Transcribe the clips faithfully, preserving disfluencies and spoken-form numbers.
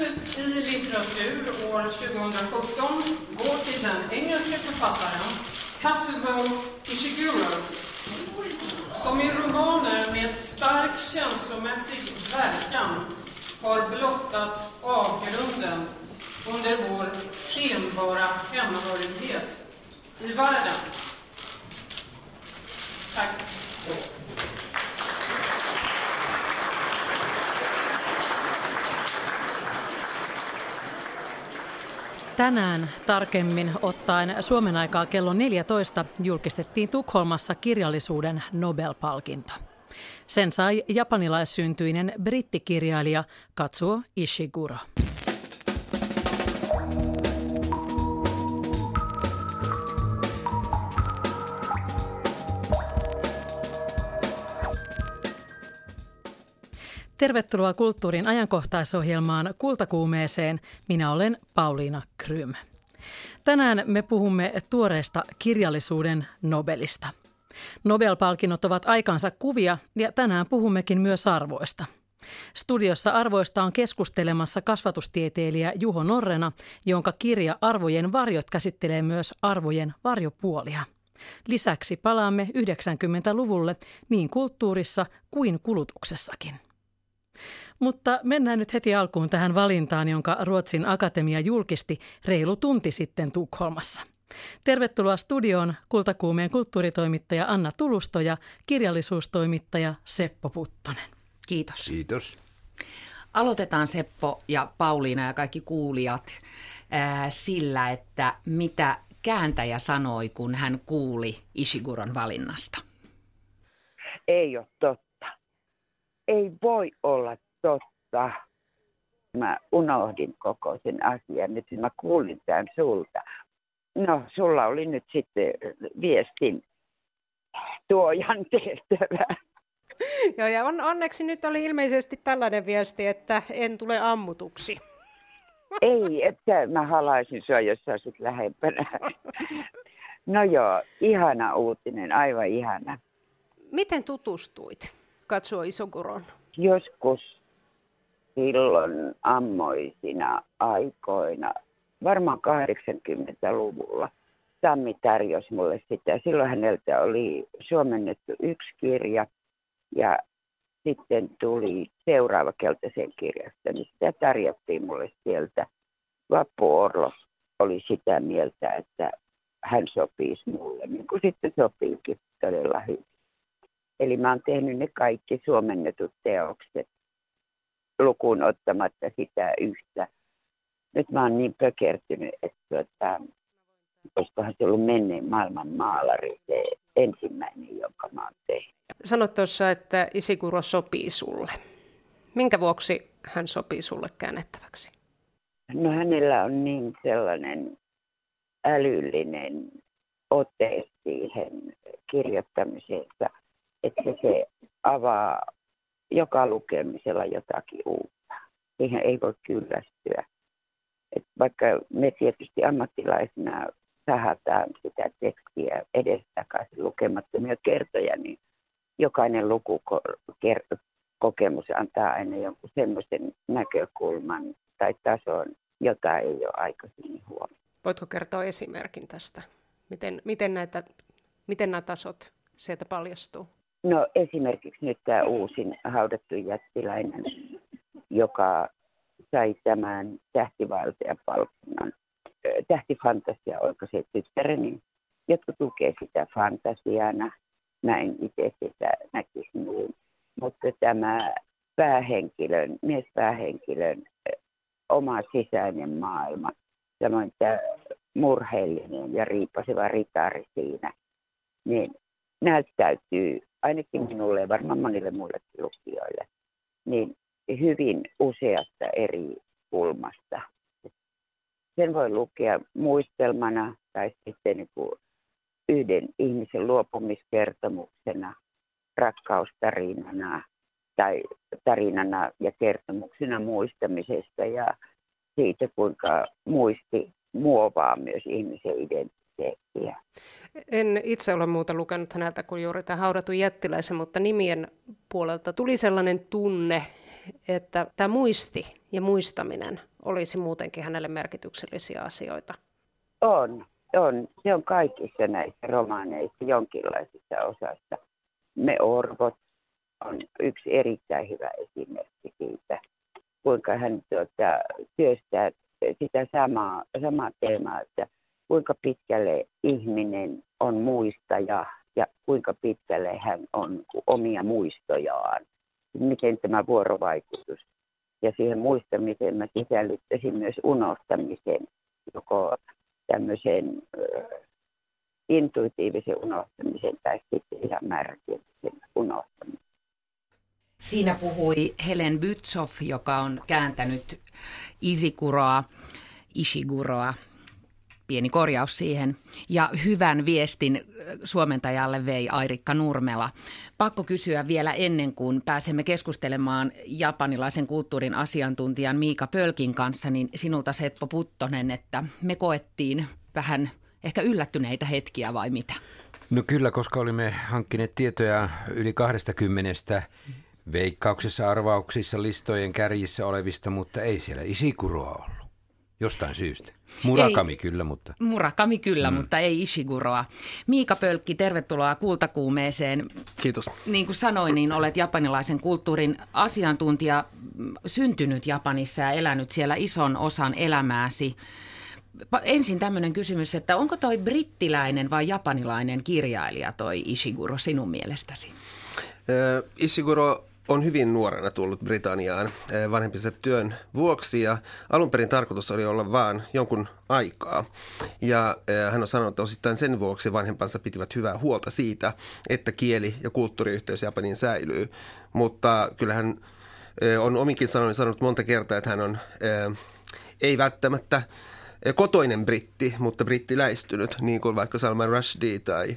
Nobelpriset i litteratur år tjugohundrasjutton går till den engelska författaren Kazuo Ishiguro, som i romaner med stark känslomässig verkan har blottat avgrunden under vår skenbara hemhörighet i världen. Tack. Tänään tarkemmin ottaen Suomen aikaa kello neljätoista julkistettiin Tukholmassa kirjallisuuden Nobel-palkinto. Sen sai japanilaissyntyinen brittikirjailija Kazuo Ishiguro. Tervetuloa kulttuurin ajankohtaisohjelmaan Kultakuumeeseen. Minä olen Pauliina Grym. Tänään me puhumme tuoreesta kirjallisuuden Nobelista. Nobel-palkinnot ovat aikansa kuvia ja tänään puhummekin myös arvoista. Studiossa arvoista on keskustelemassa kasvatustieteilijä Juho Norrena, jonka kirja Arvojen varjot käsittelee myös arvojen varjopuolia. Lisäksi palaamme yhdeksänkymmentäluvulle niin kulttuurissa kuin kulutuksessakin. Mutta mennään nyt heti alkuun tähän valintaan, jonka Ruotsin Akatemia julkisti reilu tunti sitten Tukholmassa. Tervetuloa studioon Kultakuumeen kulttuuritoimittaja Anna Tulusto ja kirjallisuustoimittaja Seppo Puttonen. Kiitos. Kiitos. Aloitetaan Seppo ja Pauliina ja kaikki kuulijat ää, sillä, että mitä kääntäjä sanoi, kun hän kuuli Ishiguron valinnasta. Ei ole totta. Ei voi olla totta. Mä unohdin koko sen asian, nyt mä kuulin tämän sulta. No, sulla oli nyt sitten viestin tuojan tehtävä. Joo, ja on, onneksi nyt oli ilmeisesti tällainen viesti, että en tule ammutuksi. Ei, että mä halaisin sua, jos sä olisit lähempänä. No joo, ihana uutinen, aivan ihana. Miten tutustuit Kazuo Ishiguroon? Joskus silloin ammoisina aikoina, varmaan kahdeksankymmentäluvulla, Tammi tarjosi mulle sitä. Silloin häneltä oli suomennettu yksi kirja ja sitten tuli seuraava Keltaisen kirjasta. Niin sitä tarjottiin mulle sieltä. Vappu Orlo oli sitä mieltä, että hän sopisi mulle, niin kuin sitten sopiikin todella hyvin. Eli mä oon tehnyt ne kaikki suomennetut teokset, lukuun ottamatta sitä yhtä. Nyt mä oon niin pökertynyt, että tuota, olisikohan se ollut menneen maailman maalari, se ensimmäinen, jonka mä oon tehnyt. Sanoit tuossa, että Ishiguro sopii sulle. Minkä vuoksi hän sopii sulle käännettäväksi? No hänellä on niin sellainen älyllinen ote siihen kirjoittamiseensa, että se avaa joka lukemisella jotakin uutta. Siihen ei voi kyllästyä. Et vaikka me tietysti ammattilaisina sahataan sitä tekstiä edestakaisin lukemattomia kertoja, niin jokainen lukukokemus antaa aina jonkun semmoisen näkökulman tai tason, jota ei ole aikaisemmin huomioon. Voitko kertoa esimerkin tästä? Miten, miten, näitä, miten nämä tasot sieltä paljastuu? No esimerkiksi nyt tämä uusin Haudattu jättiläinen, joka sai tämän tähtivaeltaja-palkinnon. Tähtifantasia, oliko se tyttäreni? Jotkut lukee sitä fantasiana, mä en itse sitä näkisi niin. Mutta tämä päähenkilön, miespäähenkilön oma sisäinen maailma, samoin tämä murheellinen ja riipaseva ritari siinä, niin näyttäytyy ainakin minulle ja varmaan monille muillekin lukijoille, niin hyvin useasta eri kulmasta. Sen voi lukea muistelmana tai sitten niin kuin yhden ihmisen luopumiskertomuksena, rakkaustarinana tai tarinana ja kertomuksena muistamisesta ja siitä, kuinka muisti muovaa myös ihmisen identiteettiä. En itse ole muuta lukenut häneltä kuin juuri tämän Haudatun jättiläisen, mutta nimien puolelta tuli sellainen tunne, että tämä muisti ja muistaminen olisi muutenkin hänelle merkityksellisiä asioita? On, on. Se on kaikissa näissä romaaneissa jonkinlaisissa osassa. Me orvot on yksi erittäin hyvä esimerkki siitä, kuinka hän tuota, työstää sitä samaa, samaa teemaa, että kuinka pitkälle ihminen on muistaja ja kuinka pitkälle hän on omia muistojaan. Miten tämä vuorovaikutus ja siihen muistamiseen mä sisällyttäisin myös unohtamisen, joko tämmöisen äh, intuitiivisen unohtamisen tai sitten ihan määrätietoisen unohtamisen. Siinä puhui Helene Bützow, joka on kääntänyt Ishiguroa, Ishiguroa. Pieni korjaus siihen. Ja hyvän viestin suomentajalle vei Airikka Nurmela. Pakko kysyä vielä ennen kuin pääsemme keskustelemaan japanilaisen kulttuurin asiantuntijan Miika Pölkin kanssa, niin sinulta Seppo Puttonen, että me koettiin vähän ehkä yllättyneitä hetkiä vai mitä? No kyllä, koska olimme hankkineet tietoja yli kaksikymmentä veikkauksessa, arvauksissa, listojen kärjissä olevista, mutta ei siellä Ishiguroa ollut. Jostain syystä. Murakami ei, kyllä, mutta... Murakami kyllä, mm. mutta ei Ishiguroa. Miika Pölkki, tervetuloa Kultakuumeeseen. Kiitos. Niin kuin sanoin, niin olet japanilaisen kulttuurin asiantuntija, syntynyt Japanissa ja elänyt siellä ison osan elämääsi. Ensin tämmöinen kysymys, että onko toi brittiläinen vai japanilainen kirjailija toi Ishiguro sinun mielestäsi? Äh, Ishiguro... on hyvin nuorena tullut Britanniaan vanhempisensa työn vuoksi ja alun perin tarkoitus oli olla vaan jonkun aikaa. Ja hän on sanonut, että osittain sen vuoksi vanhempansa pitivät hyvää huolta siitä, että kieli- ja kulttuuriyhteys Japaniin säilyy. Mutta kyllähän on ominkin sanoin sanonut monta kertaa, että hän on ei välttämättä kotoinen britti, mutta brittiläistynyt, niin kuin vaikka Salman Rushdie tai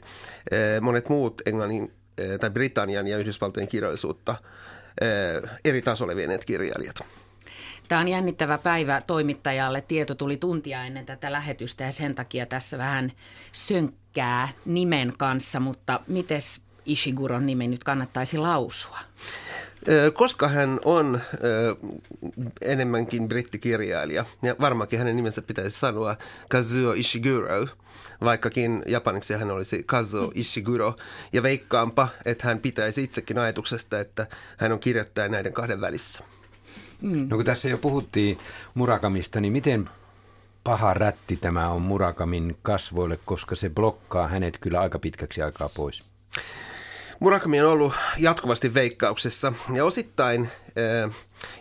monet muut englannin tai Britannian ja Yhdysvaltojen kirjallisuutta eri tasolle vieneet kirjailijat. Tämä on jännittävä päivä toimittajalle. Tieto tuli tuntia ennen tätä lähetystä ja sen takia tässä vähän sönkkää nimen kanssa, mutta mites Ishiguron nimi nyt kannattaisi lausua? Koska hän on enemmänkin brittikirjailija, ja varmaankin hänen nimensä pitäisi sanoa Kazuo Ishiguro, vaikkakin japaniksi hän olisi Kazuo Ishiguro, ja veikkaanpa, että hän pitäisi itsekin ajatuksesta, että hän on kirjoittaja näiden kahden välissä. Mm. No kun tässä jo puhuttiin Murakamista, niin miten paha rätti tämä on Murakamin kasvoille, koska se blokkaa hänet kyllä aika pitkäksi aikaa pois? Murakami on ollut jatkuvasti veikkauksessa ja osittain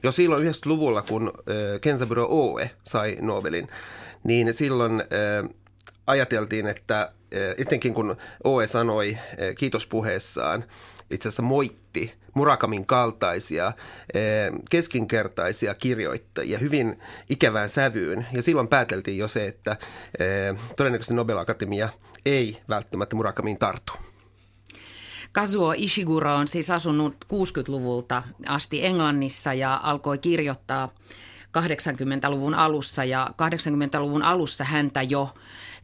jo silloin yhdeksänkymmentäluvulla, kun Kenzaburo Oe sai Nobelin, niin silloin ajateltiin, että etenkin kun Oe sanoi kiitospuheessaan, itse asiassa moitti Murakamin kaltaisia keskinkertaisia kirjoittajia hyvin ikävään sävyyn. Ja silloin pääteltiin jo se, että todennäköisesti Nobel-akatemia ei välttämättä Murakamiin tartu. Kazuo Ishiguro on siis asunut kuusikymmentäluvulta asti Englannissa ja alkoi kirjoittaa kahdeksankymmentäluvun alussa. Ja kahdeksankymmentäluvun alussa häntä jo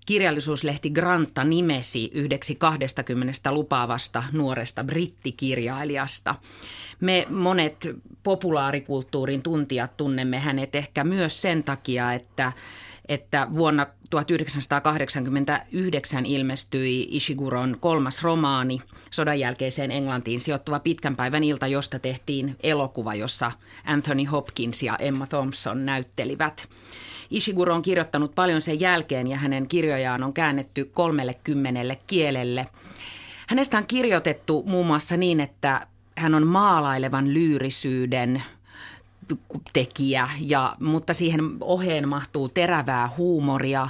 kirjallisuuslehti Granta nimesi yhdeksi kaksikymmentä lupaavasta nuoresta brittikirjailijasta. Me monet populaarikulttuurin tuntijat tunnemme hänet ehkä myös sen takia, että että vuonna tuhatyhdeksänsataakahdeksankymmentäyhdeksän ilmestyi Ishiguron kolmas romaani, sodanjälkeiseen Englantiin sijoittuva Pitkän päivän ilta, josta tehtiin elokuva, jossa Anthony Hopkins ja Emma Thompson näyttelivät. Ishiguro on kirjoittanut paljon sen jälkeen ja hänen kirjojaan on käännetty kolmellekymmenelle kielelle. Hänestä on kirjoitettu muun muassa niin, että hän on maalailevan lyyrisyyden tekijä, ja, mutta siihen oheen mahtuu terävää huumoria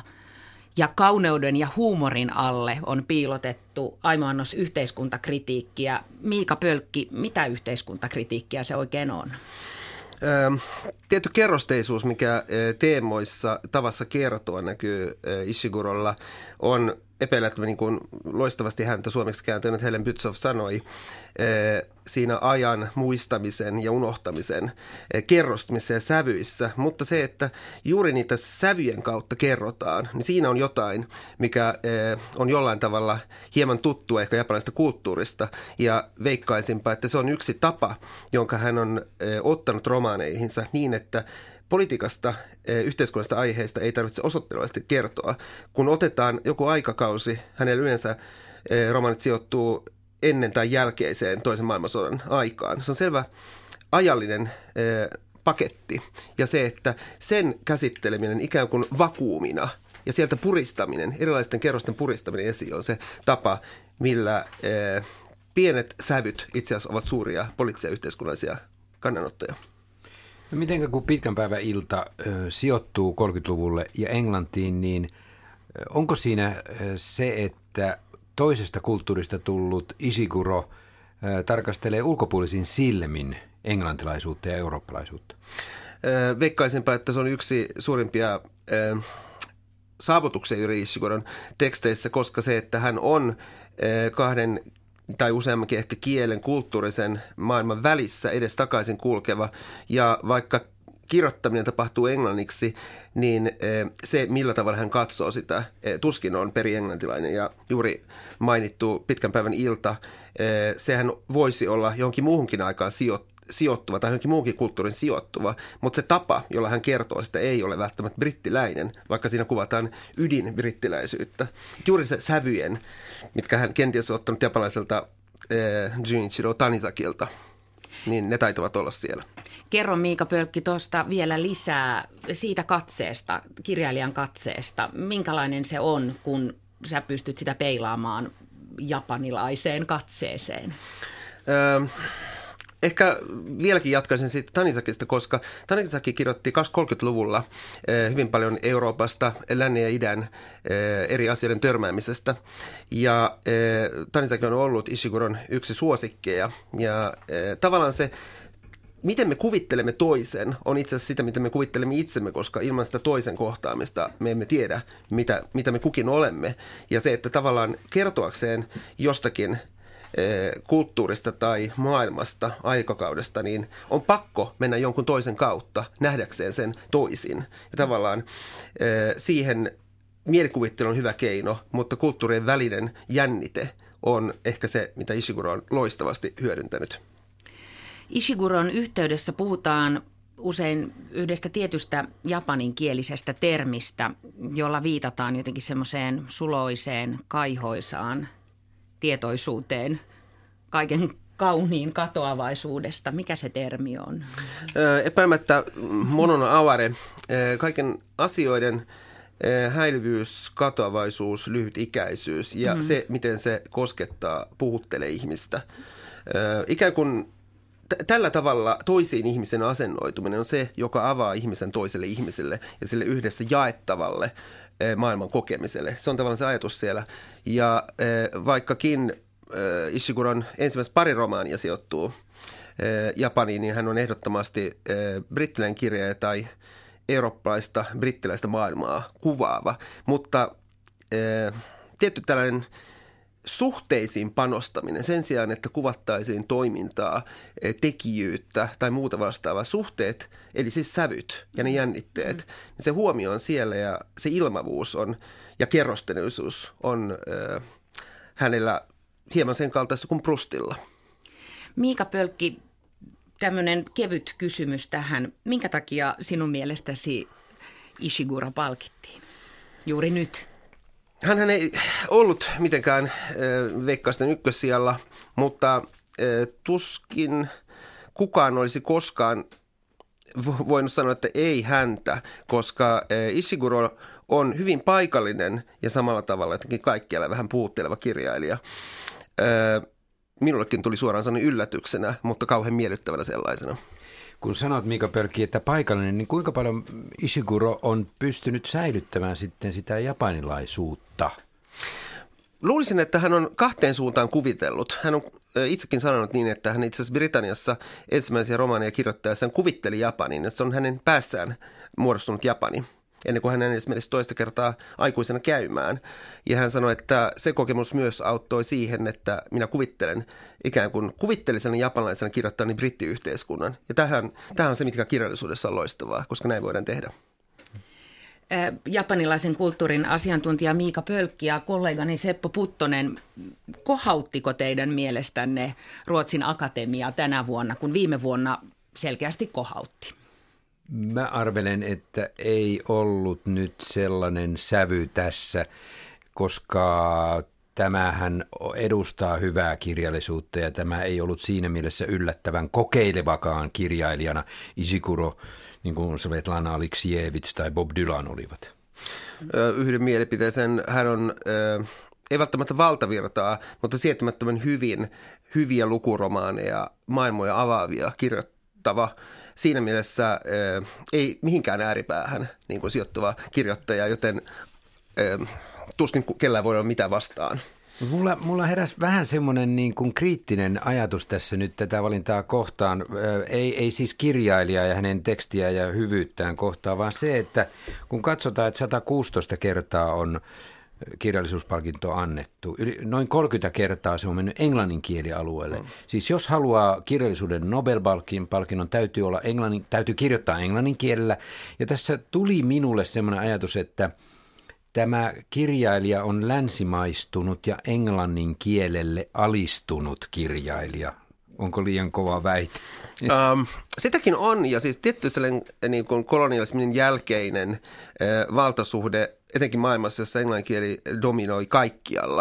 ja kauneuden ja huumorin alle on piilotettu aimoannos yhteiskuntakritiikkiä. Miika Pölkki, mitä yhteiskuntakritiikkiä se oikein on? Tietty kerrosteisuus, mikä teemoissa tavassa kertoa näkyy Ishigurolla, on epäilemättä niin kuin loistavasti häntä suomeksi kääntynyt Helene Bützow sanoi, siinä ajan muistamisen ja unohtamisen kerrostumisen ja sävyissä, mutta se, että juuri niitä sävyjen kautta kerrotaan, niin siinä on jotain, mikä on jollain tavalla hieman tuttua ehkä japanilaisesta kulttuurista, ja veikkaisinpa, että se on yksi tapa, jonka hän on ottanut romaaneihinsa niin, että politiikasta, yhteiskunnallisista aiheista ei tarvitse osoittelullisesti kertoa. Kun otetaan joku aikakausi, hänellä yleensä romaanit sijoittuu ennen tai jälkeiseen toisen maailmansodan aikaan. Se on selvä ajallinen paketti ja se, että sen käsitteleminen ikään kuin vakuumina ja sieltä puristaminen, erilaisten kerrosten puristaminen esiin on se tapa, millä pienet sävyt itse asiassa ovat suuria poliittisia yhteiskunnallisia kannanottoja. No mitenkä kun pitkän päivän ilta ö, sijoittuu kolmekymmentäluvulle ja Englantiin, niin onko siinä se, että toisesta kulttuurista tullut Ishiguro ö, tarkastelee ulkopuolisin silmin englantilaisuutta ja eurooppalaisuutta? Ö, veikkaisinpä, että se on yksi suurimpia ö, saavutuksia Juri Ishiguron teksteissä, koska se, että hän on ö, kahden tai useammankin ehkä kielen kulttuurisen maailman välissä edes takaisin kulkeva. Ja vaikka kirjoittaminen tapahtuu englanniksi, niin se, millä tavalla hän katsoo sitä, tuskin on perienglantilainen. Ja juuri mainittu pitkän päivän ilta, sehän voisi olla johonkin muuhunkin aikaan sijoittuva tai johonkin muuhunkin kulttuurin sijoittuva, mutta se tapa, jolla hän kertoo sitä, ei ole välttämättä brittiläinen, vaikka siinä kuvataan ydinbrittiläisyyttä. Juuri se sävyjen, mitkä hän kenties on ottanut japanilaiselta eh, Junichiro Tanizakilta, niin ne taitavat olla siellä. Kerro Miika Pölkki tuosta vielä lisää siitä katseesta, kirjailijan katseesta. Minkälainen se on, kun sä pystyt sitä peilaamaan japanilaiseen katseeseen? Öö, ehkä vieläkin jatkaisin siitä Tanizakista, koska Tanizaki kirjoitti kolmekymmentäluvulla hyvin paljon Euroopasta, lännen ja idän eri asioiden törmäämisestä. Ja Tanizaki on ollut Ishiguron yksi suosikkeja. Ja tavallaan se, miten me kuvittelemme toisen, on itse asiassa sitä, miten me kuvittelemme itsemme, koska ilman sitä toisen kohtaamista me emme tiedä, mitä, mitä me kukin olemme. Ja se, että tavallaan kertoakseen jostakin kulttuurista tai maailmasta, aikakaudesta, niin on pakko mennä jonkun toisen kautta nähdäkseen sen toisin. Ja tavallaan siihen mielikuvittelu on hyvä keino, mutta kulttuurien välinen jännite on ehkä se, mitä Ishiguro on loistavasti hyödyntänyt. Ishiguron yhteydessä puhutaan usein yhdestä tietystä japaninkielisestä termistä, jolla viitataan jotenkin semmoiseen suloiseen, kaihoisaan tietoisuuteen, kaiken kauniin katoavaisuudesta. Mikä se termi on? Epäilemättä monon avare, kaiken asioiden häilyvyys, katoavaisuus, lyhytikäisyys ja mm-hmm. se, miten se koskettaa, puhuttelee ihmistä. Ikään kuin t- tällä tavalla toisiin ihmisen asennoituminen on se, joka avaa ihmisen toiselle ihmiselle ja sille yhdessä jaettavalle maailman kokemiselle. Se on tavallaan se ajatus siellä. Ja eh, vaikkakin eh, Ishiguron ensimmäistä pari romaania sijoittuu eh, Japaniin, niin hän on ehdottomasti eh, brittiläinen kirjailija tai eurooppalaista, brittiläistä maailmaa kuvaava. Mutta eh, tietty tällainen suhteisiin panostaminen sen sijaan, että kuvattaisiin toimintaa, eh, tekijyyttä tai muuta vastaavaa, suhteet, eli siis sävyt ja ne jännitteet, mm. niin se huomio on siellä ja se ilmavuus on ja kerrosteneisuus on äh, hänellä hieman sen kaltaista kuin Proustilla. Miika Pölkki, tämmöinen kevyt kysymys tähän. Minkä takia sinun mielestäsi Ishiguro palkittiin juuri nyt? Hänhän ei ollut mitenkään äh, veikkausten ykkössijalla, mutta äh, tuskin kukaan olisi koskaan voinut sanoa, että ei häntä, koska äh, Ishiguro on hyvin paikallinen ja samalla tavalla jotenkin kaikkialla vähän puhutteleva kirjailija. Minullekin tuli suoraan sanon yllätyksenä, mutta kauhean miellyttävänä sellaisena. Kun sanot, Miika Pölkki, että paikallinen, niin kuinka paljon Ishiguro on pystynyt säilyttämään sitten sitä japanilaisuutta? Luulisin, että hän on kahteen suuntaan kuvitellut. Hän on itsekin sanonut niin, että hän itse asiassa Britanniassa ensimmäisiä romaaneja kirjoittaessaan kuvitteli Japanin, että se on hänen päässään muodostunut Japani, ennen kuin hän edes menisi toista kertaa aikuisena käymään. Ja hän sanoi, että se kokemus myös auttoi siihen, että minä kuvittelen ikään kuin kuvittelisena japanilaisena kirjoittajana brittiyhteiskunnan. Ja tähän, tähän on se, mitkä kirjallisuudessa on loistavaa, koska näin voidaan tehdä. Japanilaisen kulttuurin asiantuntija Miika Pölkki ja kollegani Seppo Puttonen, kohauttiko teidän mielestänne Ruotsin Akatemia tänä vuonna, kun viime vuonna selkeästi kohautti? Mä arvelen, että ei ollut nyt sellainen sävy tässä, koska tämähän edustaa hyvää kirjallisuutta ja tämä ei ollut siinä mielessä yllättävän kokeilevakaan kirjailijana Ishiguro, niin kuin Svetlana Alexievich tai Bob Dylan olivat. Yhden mielipiteeseen, hän on äh, ei välttämättä valtavirtaa, mutta sietämättömän hyvin hyviä lukuromaaneja, maailmoja avaavia kirjoittava. Siinä mielessä äh, ei mihinkään ääripäähän niin kuin sijoittuva kirjoittaja, joten äh, tuskin kellään voi olla mitään vastaan. Mulla, mulla heräsi vähän semmoinen niin kuin kriittinen ajatus tässä nyt tätä valintaa kohtaan. Ei, ei siis kirjailijaa ja hänen tekstiä ja hyvyyttään kohtaan, vaan se, että kun katsotaan, että sata kuusitoista kertaa on kirjallisuuspalkinto annettu. Noin kolmekymmentä kertaa se on mennyt englannin kielialueelle. Mm. Siis jos haluaa kirjallisuuden Nobel-palkinnon, täytyy, olla englannin, täytyy kirjoittaa englannin kielellä. Ja tässä tuli minulle semmoinen ajatus, että tämä kirjailija on länsimaistunut ja englannin kielelle alistunut kirjailija. Onko liian kova väite? Um, sitäkin on, ja siis tietty sellainen niin kuin kolonialismin jälkeinen äh, valtasuhde, etenkin maailmassa, jossa englannin kieli dominoi kaikkialla.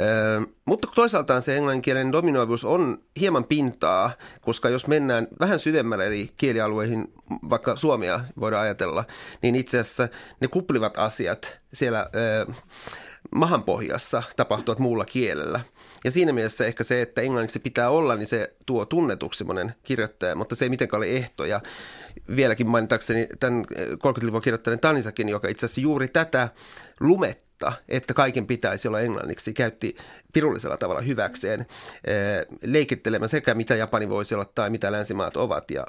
Äh, mutta toisaaltaan se englannin kielen dominoivuus on hieman pintaa, koska jos mennään vähän syvemmälle eri kielialueihin, vaikka Suomea voidaan ajatella, niin itse asiassa ne kuplivat asiat siellä äh, mahanpohjassa tapahtuvat muulla kielellä. Ja siinä mielessä ehkä se, että englanniksi pitää olla, niin se tuo tunnetuksi semmoinen kirjoittaja, mutta se ei mitenkään ole ehto. Ja vieläkin mainitakseni tämän kolmekymmentäluvun kirjoittaneen Tanizakin, joka itse asiassa juuri tätä lumetta, että kaiken pitäisi olla englanniksi, käytti pirullisella tavalla hyväkseen leikittelemään sekä mitä Japani voisi olla tai mitä länsimaat ovat. Ja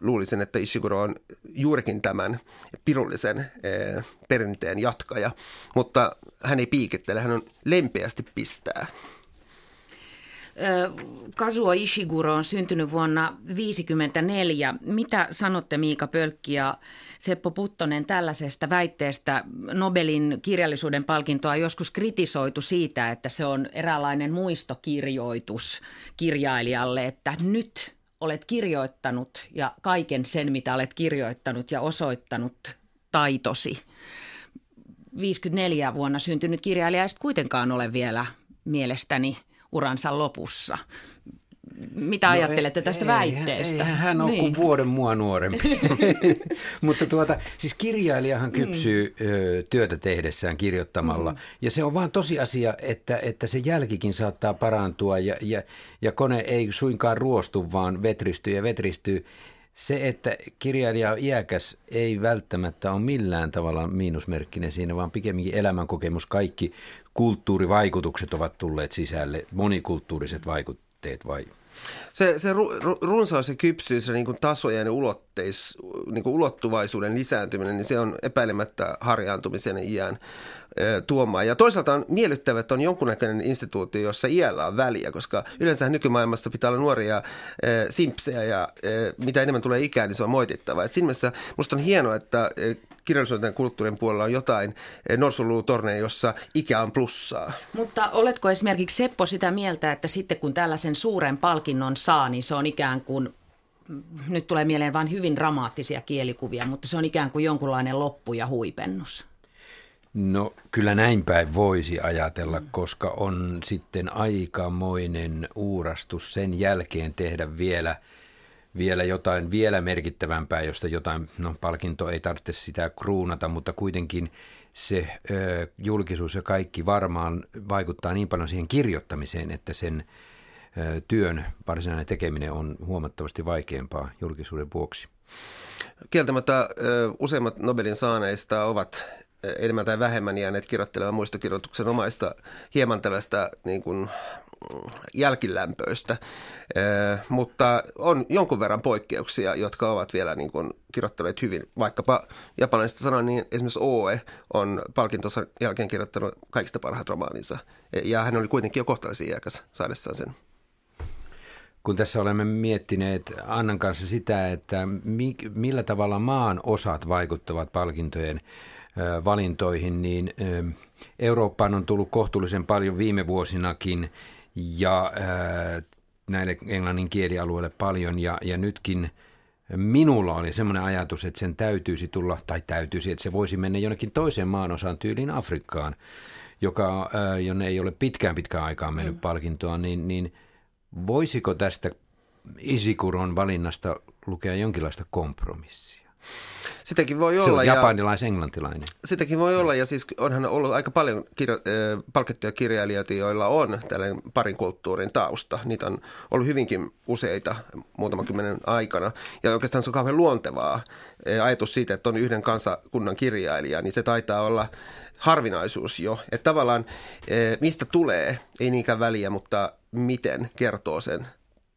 luulisin, että Ishiguro on juurikin tämän pirullisen perinteen jatkaja, mutta hän ei piikittele, hän on lempeästi pistää. Kazuo Ishiguro on syntynyt vuonna tuhatyhdeksänsataaviisikymmentäneljä. Mitä sanotte, Miika Pölkki ja Seppo Puttonen, tällaisesta väitteestä? Nobelin kirjallisuuden palkintoa on joskus kritisoitu siitä, että se on eräänlainen muistokirjoitus kirjailijalle, että nyt olet kirjoittanut ja kaiken sen, mitä olet kirjoittanut ja osoittanut taitosi. viisikymmentäneljä vuonna syntynyt kirjailija ei kuitenkaan ole vielä mielestäni uransa lopussa. Mitä no ajattelette ei, tästä ei, väitteestä? Eihän hän on niin kuin vuoden mua nuorempi. Mutta tuota, siis kirjailijahan kypsyy mm. työtä tehdessään kirjoittamalla. Mm. Ja se on vaan tosiasia, että, että se jälkikin saattaa parantua ja, ja, ja kone ei suinkaan ruostu, vaan vetristyy ja vetristyy. Se, että kirjailija on iäkäs, ei välttämättä ole millään tavalla miinusmerkkinen siinä, vaan pikemminkin elämänkokemus. Kaikki kulttuurivaikutukset ovat tulleet sisälle, monikulttuuriset vaikutteet vai? Se, se ru, ru, runsaus ja kypsyys ja niin kuin tasojen ulotteis, niin kuin ulottuvaisuuden lisääntyminen, niin se on epäilemättä harjaantumisen iän tuomaan. Ja toisaalta on miellyttävä, että on jonkunnäköinen instituutio, jossa iällä on väliä, koska yleensä nykymaailmassa pitää olla nuoria e, simpsejä ja e, mitä enemmän tulee ikään, niin se on moitittava. Et siinä mielessä musta on hienoa, että kirjallisuuden kulttuurin puolella on jotain norsunluutorneja, jossa ikä on plussaa. Mutta oletko esimerkiksi Seppo sitä mieltä, että sitten kun tällaisen suuren palkinnon saa, niin se on ikään kuin, nyt tulee mieleen vain hyvin dramaattisia kielikuvia, mutta se on ikään kuin jonkunlainen loppu ja huipennus? No kyllä näin päin voisi ajatella, koska on sitten aikamoinen uurastus sen jälkeen tehdä vielä, vielä jotain vielä merkittävämpää, josta jotain, no palkinto ei tarvitse sitä kruunata, mutta kuitenkin se ö, julkisuus ja kaikki varmaan vaikuttaa niin paljon siihen kirjoittamiseen, että sen ö, työn varsinainen tekeminen on huomattavasti vaikeampaa julkisuuden vuoksi. Kieltämättä ö, useimmat Nobelin saaneista ovat enemmän tai vähemmän jääneet kirjoittelemaan muistokirjoituksen omaista hieman tällaista niin kuin jälkilämpöistä, eh, mutta on jonkun verran poikkeuksia, jotka ovat vielä niin kuin kirjoittaneet hyvin. Vaikkapa japanilaisista sanoen, niin esimerkiksi Oe on palkintonsa jälkeen kirjoittanut kaikista parhaat romaaninsa, ja hän oli kuitenkin jo kohtalaisen iäkäs saadessaan sen. Kun tässä olemme miettineet Annan kanssa sitä, että mi- millä tavalla maan osat vaikuttavat palkintojen valintoihin, niin Eurooppaan on tullut kohtuullisen paljon viime vuosinakin ja näille englannin kielialueille paljon ja, ja nytkin minulla oli semmoinen ajatus, että sen täytyisi tulla, tai täytyisi, että se voisi mennä jonnekin toiseen maanosaan tyyliin Afrikkaan, joka, jonne ei ole pitkään pitkään aikaan mennyt mm. palkintoa, niin, niin voisiko tästä Ishiguron valinnasta lukea jonkinlaista kompromissia? Sitäkin voi olla. Se on japanilais-englantilainen. Sitäkin voi olla, ja siis onhan ollut aika paljon kirjo- palkittuja kirjailijoita, joilla on tällainen parin kulttuurin tausta. Niitä on ollut hyvinkin useita muutaman kymmenen aikana, ja oikeastaan se on kauhean luontevaa ajatus siitä, että on yhden kansakunnan kirjailija, niin se taitaa olla harvinaisuus jo. Että tavallaan mistä tulee, ei niinkään väliä, mutta miten kertoo sen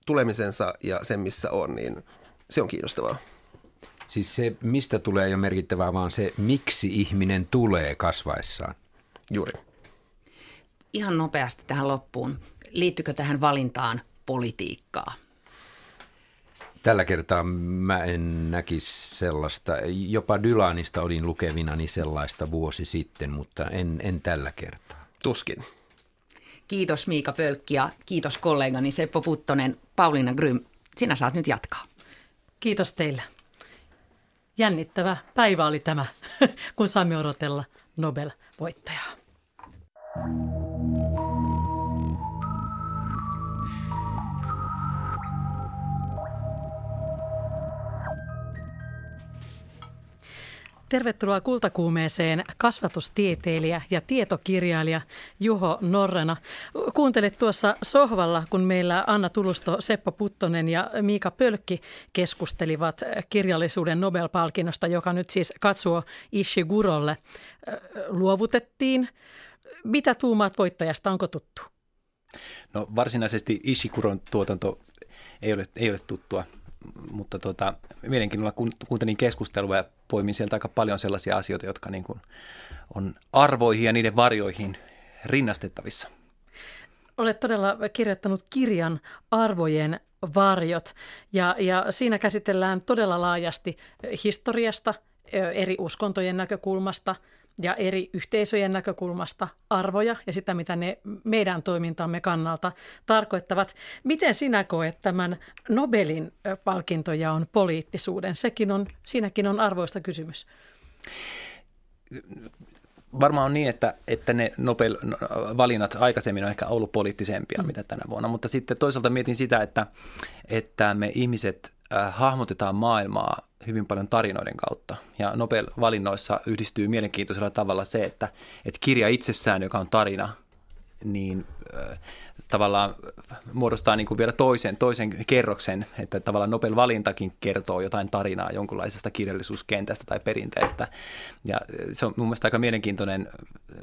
tulemisensa ja sen, missä on, niin se on kiinnostavaa. Siis se, mistä tulee, ei ole merkittävää, vaan se, miksi ihminen tulee kasvaessaan. Juuri. Ihan nopeasti tähän loppuun. Liittyykö tähän valintaan politiikkaa? Tällä kertaa mä en näkisi sellaista. Jopa Dylanista olin lukevinani sellaista vuosi sitten, mutta en, en tällä kertaa. Tuskin. Kiitos Miika Pölkki ja kiitos kollegani Seppo Puttonen. Pauliina Grym, sinä saat nyt jatkaa. Kiitos teille. Jännittävä päivä oli tämä, kun saimme odotella Nobel-voittajaa. Tervetuloa Kultakuumeeseen kasvatustieteilijä ja tietokirjailija Juho Norrena. Kuuntelit tuossa sohvalla, kun meillä Anna Tulusto, Seppo Puttonen ja Miika Pölkki keskustelivat kirjallisuuden Nobel-palkinnosta, joka nyt siis Kazuo Ishigurolle luovutettiin. Mitä tuumaat voittajasta, onko tuttu? No varsinaisesti Ishiguron tuotanto ei ole, ei ole tuttua. Mutta tuota, mielenkiinnolla kuuntelin keskustelua ja poimin sieltä aika paljon sellaisia asioita, jotka niin kuin on arvoihin ja niiden varjoihin rinnastettavissa. Olet todella kirjoittanut kirjan Arvojen varjot ja, ja siinä käsitellään todella laajasti historiasta, eri uskontojen näkökulmasta ja eri yhteisöjen näkökulmasta arvoja ja sitä, mitä ne meidän toimintamme kannalta tarkoittavat. Miten sinä koet tämän Nobelin palkintojaon poliittisuuden? Sekin on, siinäkin on arvoista kysymys. Varmaan on niin, että, että ne Nobel-valinnat aikaisemmin on ehkä ollut poliittisempia, mm. mitä tänä vuonna. Mutta sitten toisaalta mietin sitä, että, että me ihmiset hahmotetaan maailmaa hyvin paljon tarinoiden kautta. Ja Nobel-valinnoissa yhdistyy mielenkiintoisella tavalla se, että, että kirja itsessään, joka on tarina, niin äh, tavallaan muodostaa niin kuin vielä toisen, toisen kerroksen, että tavallaan Nobel-valintakin kertoo jotain tarinaa jonkunlaisesta kirjallisuuskentästä tai perinteestä. Ja se on mun mielestä aika mielenkiintoinen,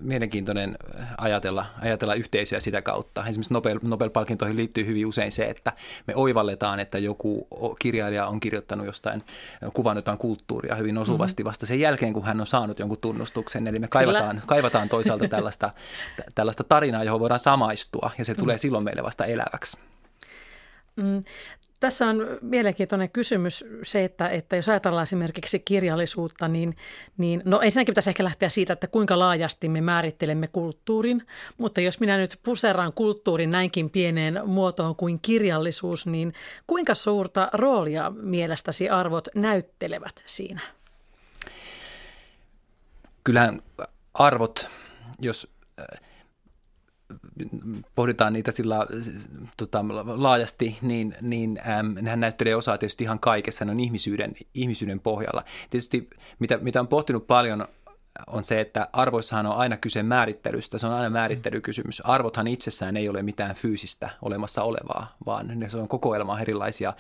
mielenkiintoinen ajatella, ajatella yhteisöä sitä kautta. Esimerkiksi Nobel, Nobel-palkintoihin liittyy hyvin usein se, että me oivalletaan, että joku kirjailija on kirjoittanut jostain, kuvannut jotain kulttuuria hyvin osuvasti vasta sen jälkeen, kun hän on saanut jonkun tunnustuksen. Eli me kaivataan, kaivataan toisaalta tällaista, tällaista tarinaa, johon voidaan samaistua ja se tulee silloin meille vasta eläväksi. Mm, tässä on mielenkiintoinen kysymys se, että, että jos ajatellaan esimerkiksi kirjallisuutta, niin, niin no ensinnäkin pitäisi ehkä lähteä siitä, että kuinka laajasti me määrittelemme kulttuurin, mutta jos minä nyt puseraan kulttuurin näinkin pieneen muotoon kuin kirjallisuus, niin kuinka suurta roolia mielestäsi arvot näyttelevät siinä? Kyllähän arvot, jos pohditaan niitä sillä, tota, laajasti, niin, niin äm, nehän näyttelee osaa tietysti ihan kaikessa, ne on ihmisyyden, ihmisyyden pohjalla. Tietysti mitä, mitä on pohtinut paljon on se, että arvoissahan on aina kyse määrittelystä, se on aina määrittelykysymys. Arvothan itsessään ei ole mitään fyysistä olemassa olevaa, vaan ne on kokoelma erilaisia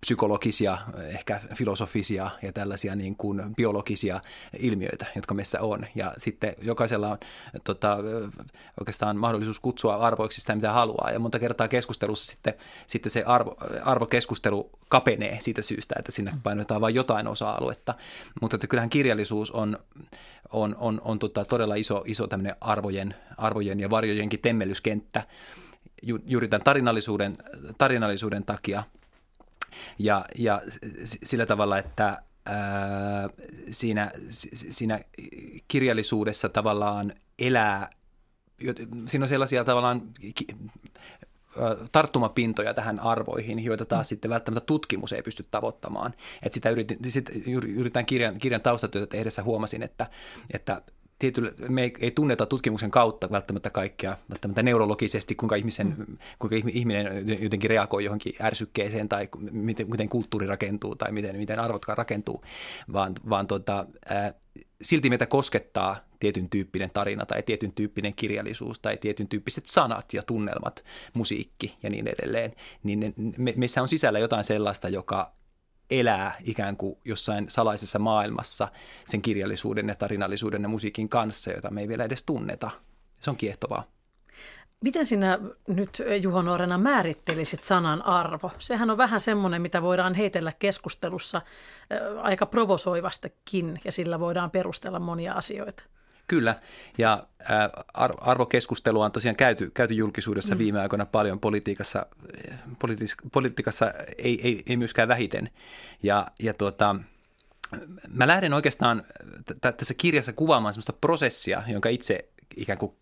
psykologisia, ehkä filosofisia ja tällaisia niin kuin biologisia ilmiöitä, jotka meissä on. Ja sitten jokaisella on tota, oikeastaan mahdollisuus kutsua arvoiksi sitä, mitä haluaa. Ja monta kertaa keskustelussa sitten, sitten se arvo, arvokeskustelu kapenee siitä syystä, että sinne painotetaan vain jotain osa-aluetta. Mutta että kyllähän kirjallisuus on, on, on, on tota todella iso, iso tämmöinen arvojen, arvojen ja varjojenkin temmelyskenttä ju, juuri tämän tarinallisuuden, tarinallisuuden takia. Ja, ja sillä tavalla, että ää, siinä, siinä kirjallisuudessa tavallaan elää, siinä on sellaisia tavallaan tarttumapintoja tähän arvoihin, joita taas sitten välttämättä tutkimus ei pysty tavoittamaan. Että sitä yritin, sit yritän kirjan, kirjan taustatyötä tehdessä huomasin, että, että tietyllä, me ei tunneta tutkimuksen kautta välttämättä kaikkea, välttämättä neurologisesti, kuinka ihmisen, kuinka ihminen jotenkin reagoi johonkin ärsykkeeseen tai miten, miten kulttuuri rakentuu tai miten, miten arvotkaan rakentuu, vaan, vaan tota, ää, silti meitä koskettaa tietyn tyyppinen tarina tai tietyn tyyppinen kirjallisuus tai tietyn tyyppiset sanat ja tunnelmat, musiikki ja niin edelleen, niin ne, me, meissä on sisällä jotain sellaista, joka elää ikään kuin jossain salaisessa maailmassa sen kirjallisuuden ja tarinallisuuden ja musiikin kanssa, jota me ei vielä edes tunneta. Se on kiehtovaa. Miten sinä nyt, Juho Norrena, määrittelisit sanan arvo? Sehän on vähän semmoinen, mitä voidaan heitellä keskustelussa aika provosoivastakin, ja sillä voidaan perustella monia asioita. Kyllä, ja arvokeskustelua on tosiaan käyty, käyty julkisuudessa viime aikoina paljon, politiikassa, politis, politiikassa ei, ei, ei myöskään vähiten. Ja, ja tuota, mä lähden oikeastaan t- tässä kirjassa kuvaamaan sellaista prosessia, jonka itse ikään kuin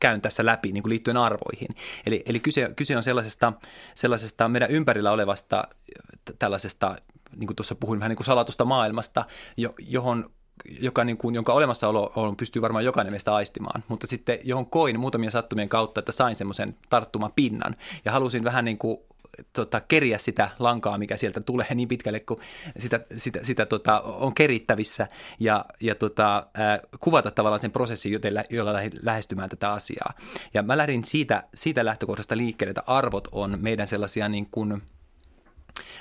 käyn tässä läpi niin kuin liittyen arvoihin. Eli, eli kyse, kyse on sellaisesta, sellaisesta meidän ympärillä olevasta tällaisesta, niin kuin tuossa puhuin, vähän niin kuin salatusta maailmasta, johon Joka, niin kuin, jonka olemassaolo pystyy varmaan jokainen meistä aistimaan, mutta sitten johon koin muutamien sattumien kautta, että sain semmoisen tarttumapinnan ja halusin vähän niin kuin tota, kerjää sitä lankaa, mikä sieltä tulee niin pitkälle, kun sitä, sitä, sitä tota, on kerittävissä ja, ja tota, ää, kuvata tavallaan sen prosessin, jolla lähdin lähestymään tätä asiaa. Ja mä lähdin siitä, siitä lähtökohdasta liikkeelle, että arvot on meidän sellaisia niin kuin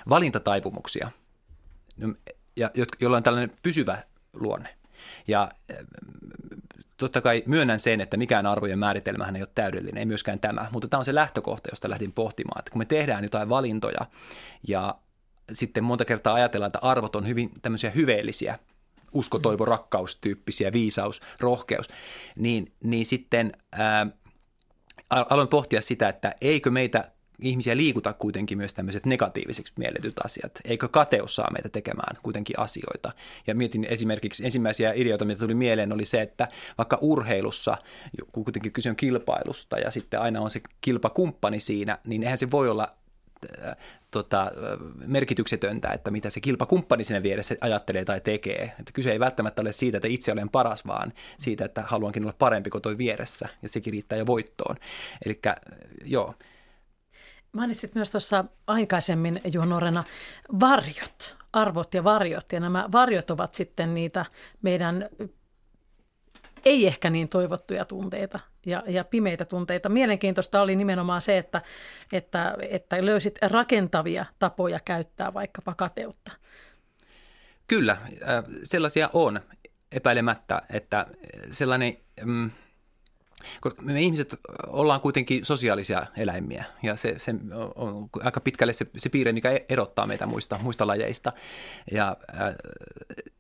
valintataipumuksia, ja, jolla on tällainen pysyvä luonne. Ja totta kai myönnän sen, että mikään arvojen määritelmähän ei ole täydellinen, ei myöskään tämä, mutta tämä on se lähtökohta, josta lähdin pohtimaan, että kun me tehdään jotain valintoja ja sitten monta kertaa ajatellaan, että arvot on hyvin tämmöisiä hyveellisiä, usko, toivo, rakkaus tyyppisiä, viisaus, rohkeus, niin, niin sitten ää, aloin pohtia sitä, että eikö meitä ihmisiä liikuta kuitenkin myös tämmöiset negatiivisiksi mielletyt asiat. Eikö kateus saa meitä tekemään kuitenkin asioita? Ja mietin esimerkiksi ensimmäisiä ideoita, mitä tuli mieleen, oli se, että vaikka urheilussa, kun kuitenkin kyse on kilpailusta ja sitten aina on se kilpakumppani siinä, niin eihän se voi olla äh, tota, äh, merkityksetöntä, että mitä se kilpakumppani siinä vieressä ajattelee tai tekee. Että kyse ei välttämättä ole siitä, että itse olen paras, vaan siitä, että haluankin olla parempi kuin toi vieressä ja sekin riittää jo voittoon. Elikkä joo. Mainitsit myös tuossa aikaisemmin, Juho Norrena, varjot, arvot ja varjot. Ja nämä varjot ovat sitten niitä meidän ei ehkä niin toivottuja tunteita ja, ja pimeitä tunteita. Mielenkiintoista oli nimenomaan se, että, että, että löysit rakentavia tapoja käyttää vaikkapa kateutta. Kyllä, sellaisia on epäilemättä, että sellainen... Mm, Koska me ihmiset ollaan kuitenkin sosiaalisia eläimiä ja se, se on aika pitkälle se, se piirre, mikä erottaa meitä muista, muista lajeista. Ja äh,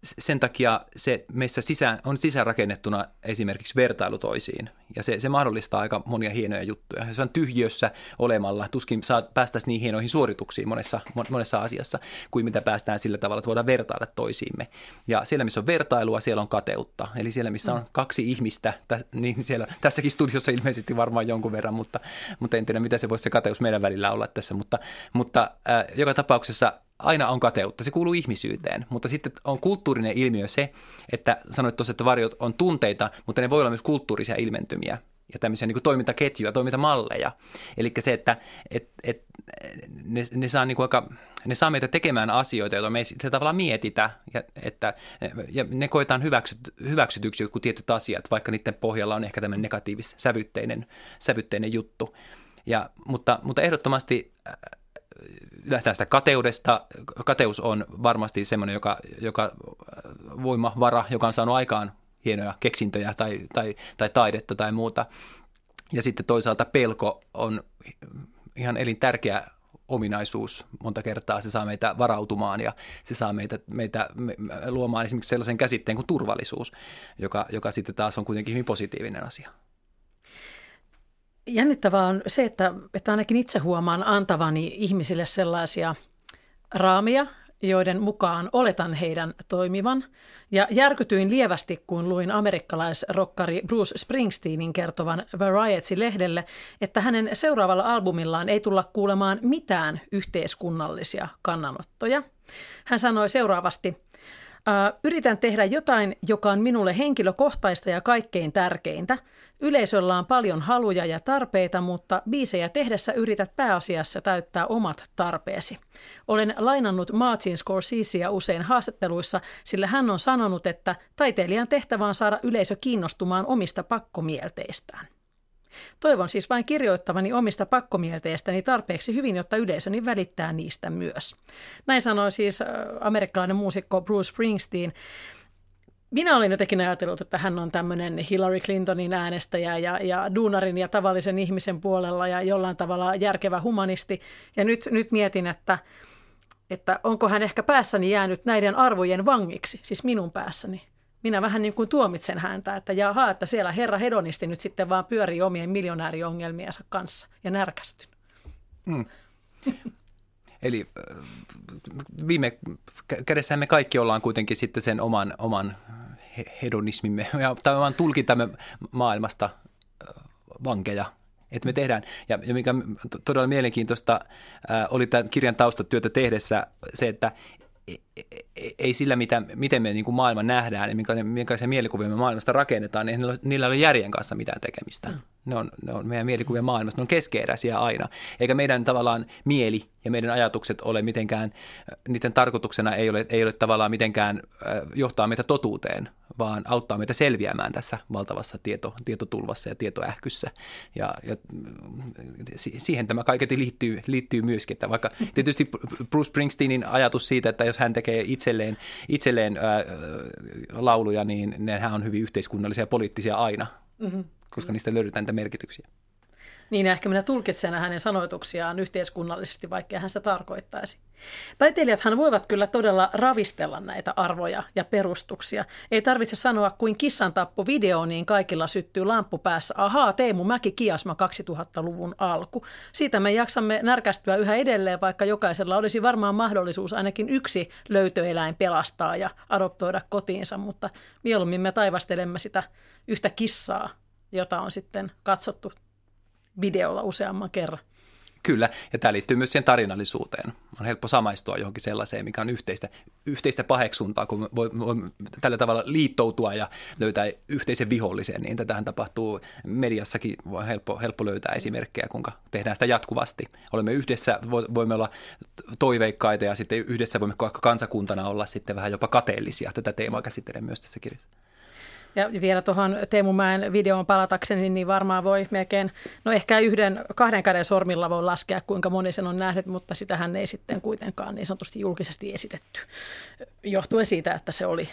sen takia se meissä sisään, on sisäänrakennettuna esimerkiksi vertailu toisiin ja se, se mahdollistaa aika monia hienoja juttuja. Se on tyhjössä olemalla. Tuskin saa, päästäisiin niin hienoihin suorituksiin monessa, monessa asiassa kuin mitä päästään sillä tavalla, että voidaan vertailla toisiimme. Ja siellä, missä on vertailua, siellä on kateutta. Eli siellä, missä on kaksi ihmistä, täs, niin siellä... Tässäkin studiossa ilmeisesti varmaan jonkun verran, mutta, mutta en tiedä, mitä se voisi se kateus meidän välillä olla tässä. Mutta, mutta äh, joka tapauksessa aina on kateutta, se kuuluu ihmisyyteen. Mutta sitten on kulttuurinen ilmiö se, että sanoit tuossa, että varjot on tunteita, mutta ne voi olla myös kulttuurisia ilmentymiä ja tämmöisiä niin kuin toimintaketjuja, toimintamalleja. Eli se, että et, et, ne, ne, saa niin kuin aika, ne saa meitä tekemään asioita, joita me ei sillä tavalla mietitä, ja, että, ja ne koetaan hyväksyt, hyväksytyksi jotkut tietyt asiat, vaikka niiden pohjalla on ehkä tämmöinen negatiivis-sävytteinen sävytteinen juttu. Ja, mutta, mutta ehdottomasti lähtee sitä kateudesta. Kateus on varmasti semmoinen, joka, joka voimavara, joka on saanut aikaan hienoja keksintöjä tai, tai, tai taidetta tai muuta. Ja sitten toisaalta pelko on ihan elintärkeä ominaisuus. Monta kertaa se saa meitä varautumaan ja se saa meitä, meitä me, luomaan esimerkiksi sellaisen käsitteen kuin turvallisuus, joka, joka sitten taas on kuitenkin hyvin positiivinen asia. Jännittävää on se, että, että ainakin itse huomaan antavani ihmisille sellaisia raameja, joiden mukaan oletan heidän toimivan, ja järkytyin lievästi, kun luin amerikkalaisrokkari Bruce Springsteenin kertovan Variety-lehdelle, että hänen seuraavalla albumillaan ei tulla kuulemaan mitään yhteiskunnallisia kannanottoja. Hän sanoi seuraavasti: "Yritän tehdä jotain, joka on minulle henkilökohtaista ja kaikkein tärkeintä. Yleisöllä on paljon haluja ja tarpeita, mutta biisejä tehdessä yrität pääasiassa täyttää omat tarpeesi. Olen lainannut Martin Scorsesea usein haastatteluissa, sillä hän on sanonut, että taiteilijan tehtävä on saada yleisö kiinnostumaan omista pakkomielteistään. Toivon siis vain kirjoittavani omista pakkomielteistäni tarpeeksi hyvin, jotta yleisöni välittää niistä myös." Näin sanoi siis amerikkalainen muusikko Bruce Springsteen. Minä olin jotenkin ajatellut, että hän on tämmöinen Hillary Clintonin äänestäjä ja, ja duunarin ja tavallisen ihmisen puolella ja jollain tavalla järkevä humanisti. Ja nyt, nyt mietin, että, että onko hän ehkä päässäni jäänyt näiden arvojen vangiksi, siis minun päässäni. Minä vähän niin kuin tuomitsen häntä, että jaha, että siellä herra hedonisti nyt sitten vaan pyörii omien miljonääriongelmiensa kanssa ja närkästyn. Mm. Eli viime kädessä me kaikki ollaan kuitenkin sitten sen oman, oman hedonismimme ja tai oman tulkintamme maailmasta vankeja, että me tehdään. Ja, ja mikä todella mielenkiintoista oli tämän kirjan taustatyötä tehdessä se, että ei sillä, mitä, miten me niin kuin maailma nähdään ja minkälaisia, minkälaisia mielikuvia me maailmasta rakennetaan, niin niillä ei ole järjen kanssa mitään tekemistä. Mm. Ne, on, ne on meidän mielikuvia maailmasta, ne on keskeeräisiä aina. Eikä meidän tavallaan mieli ja meidän ajatukset ole mitenkään, niiden tarkoituksena ei ole, ei ole tavallaan mitenkään johtaa meitä totuuteen, vaan auttaa meitä selviämään tässä valtavassa tieto, tietotulvassa ja tietoähkyssä. Ja, ja siihen tämä kaiketi liittyy, liittyy myöskin, että vaikka tietysti Bruce Springsteenin ajatus siitä, että jos hän tekee itselleen, itselleen ää, lauluja, niin nehän on hyvin yhteiskunnallisia ja poliittisia aina, mm-hmm. koska niistä löydetään niitä merkityksiä. Niin, ehkä minä tulkitsen hänen sanoituksiaan yhteiskunnallisesti, vaikka hän sitä tarkoittaisi. Taiteilijathan voivat kyllä todella ravistella näitä arvoja ja perustuksia. Ei tarvitse sanoa kuin kissan tappu -video, niin kaikilla syttyy lamppu päässä. Ahaa, Teemu Mäki, Kiasma, kaksituhattaluvun alku. Siitä me jaksamme närkästyä yhä edelleen, vaikka jokaisella olisi varmaan mahdollisuus ainakin yksi löytöeläin pelastaa ja adoptoida kotiinsa, mutta mieluummin me taivastelemme sitä yhtä kissaa, jota on sitten katsottu videolla useamman kerran. Kyllä, ja tämä liittyy myös siihen tarinallisuuteen. On helppo samaistua johonkin sellaiseen, mikä on yhteistä, yhteistä paheksuntaa, kun voi, voi tällä tavalla liittoutua ja löytää yhteisen vihollisen. Niin tätähän tapahtuu mediassakin, on helppo, helppo löytää esimerkkejä, kuinka tehdään sitä jatkuvasti. Olemme yhdessä, voimme olla toiveikkaita ja sitten yhdessä voimme kansakuntana olla sitten vähän jopa kateellisia. Tätä teemaa käsittelee myös tässä kirjassa. Ja vielä tuohon Teemu Mäen videoon palatakseni, niin varmaan voi melkein, no ehkä yhden, kahden käden sormilla voi laskea, kuinka moni sen on nähnyt, mutta sitähän ei sitten kuitenkaan niin sanotusti julkisesti esitetty, johtuen siitä, että se oli,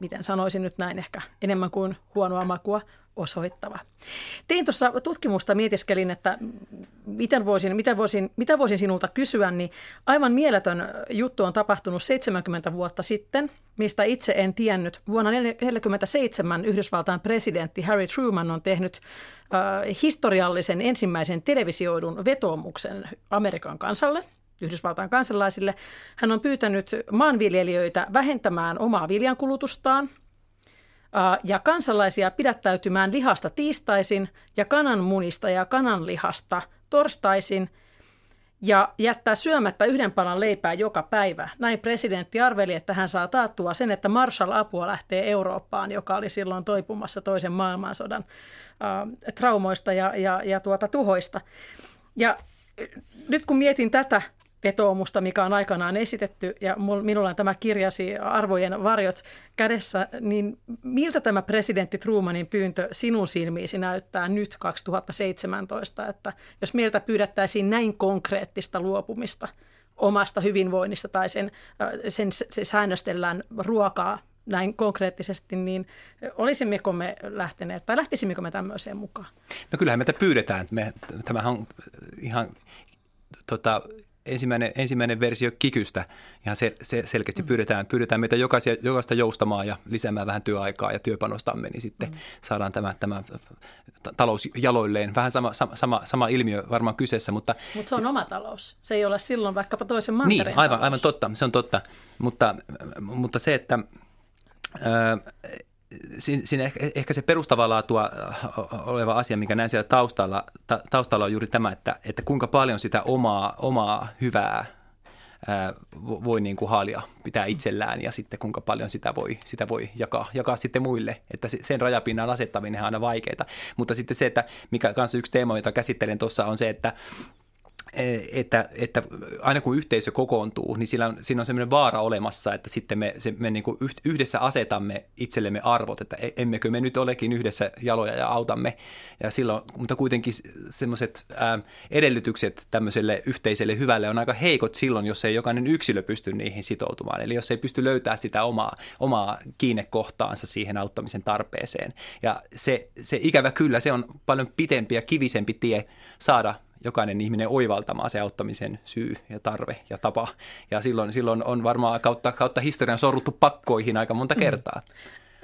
miten sanoisin nyt näin, ehkä enemmän kuin huonoa makua osoittava. Tein tuossa tutkimusta, mietiskelin, että miten voisin, miten voisin, mitä voisin sinulta kysyä, niin aivan mieletön juttu on tapahtunut seitsemänkymmentä vuotta sitten, mistä itse en tiennyt. Vuonna tuhatyhdeksänsataaneljäkymmentäseitsemän Yhdysvaltain presidentti Harry Truman on tehnyt äh, historiallisen ensimmäisen televisioidun vetoomuksen Amerikan kansalle, Yhdysvaltain kansalaisille. Hän on pyytänyt maanviljelijöitä vähentämään omaa viljankulutustaan ja kansalaisia pidättäytymään lihasta tiistaisin ja kananmunista ja kananlihasta torstaisin ja jättää syömättä yhden palan leipää joka päivä. Näin presidentti arveli, että hän saa taattua sen, että Marshall-apua lähtee Eurooppaan, joka oli silloin toipumassa toisen maailmansodan äh, traumoista ja, ja, ja tuota, tuhoista. Ja nyt kun mietin tätä vetoomusta, mikä on aikanaan esitetty, ja minulla on tämä kirjasi Arvojen varjot kädessä, niin miltä tämä presidentti Trumanin pyyntö sinun silmiisi näyttää nyt kaksituhattaseitsemäntoista, että jos meiltä pyydettäisiin näin konkreettista luopumista omasta hyvinvoinnista tai sen, sen se säännöstellään ruokaa näin konkreettisesti, niin olisimmeko me lähteneet tai lähtisimmekö me tämmöiseen mukaan? No kyllähän meitä pyydetään. Me, tämähän on ihan tota ensimmäinen, ensimmäinen versio Kikystä. Ihan se, se selkeästi mm. pyydetään, pyydetään meitä jokaisia, jokaista joustamaan ja lisäämään vähän työaikaa ja työpanostamme, niin sitten mm. saadaan tämä, tämä talous jaloilleen. Vähän sama, sama, sama ilmiö varmaan kyseessä. Mutta Mut se on se, oma talous. Se ei ole silloin vaikkapa toisen mantereen niin, aivan, aivan totta, se on totta. Mutta, mutta se, että... Öö, Siinä ehkä se perustavaa laatua oleva asia, mikä näen siellä taustalla, ta, taustalla on juuri tämä, että, että kuinka paljon sitä omaa, omaa hyvää ää, voi niin kuin haalia pitää itsellään ja sitten kuinka paljon sitä voi, sitä voi jakaa, jakaa sitten muille. Että sen rajapinnan asettaminen on aina vaikeaa. Mutta sitten se, että mikä kanssa yksi teema, jota käsittelen tuossa on se, että Että, että aina kun yhteisö kokoontuu, niin sillä on, siinä on sellainen vaara olemassa, että sitten me, se, me niin kuin yhdessä asetamme itsellemme arvot, että emmekö me nyt olekin yhdessä jaloja ja autamme. Ja silloin, mutta kuitenkin sellaiset ää, edellytykset tämmöiselle yhteiselle hyvälle on aika heikot silloin, jos ei jokainen yksilö pysty niihin sitoutumaan. Eli jos ei pysty löytämään sitä omaa, omaa kiinnekohtaansa siihen auttamisen tarpeeseen. Ja se, se ikävä kyllä, se on paljon pitempi ja kivisempi tie saada jokainen ihminen oivaltamaan se auttamisen syy ja tarve ja tapa. Ja silloin, silloin on varmaan kautta, kautta historian sorruttu pakkoihin aika monta kertaa.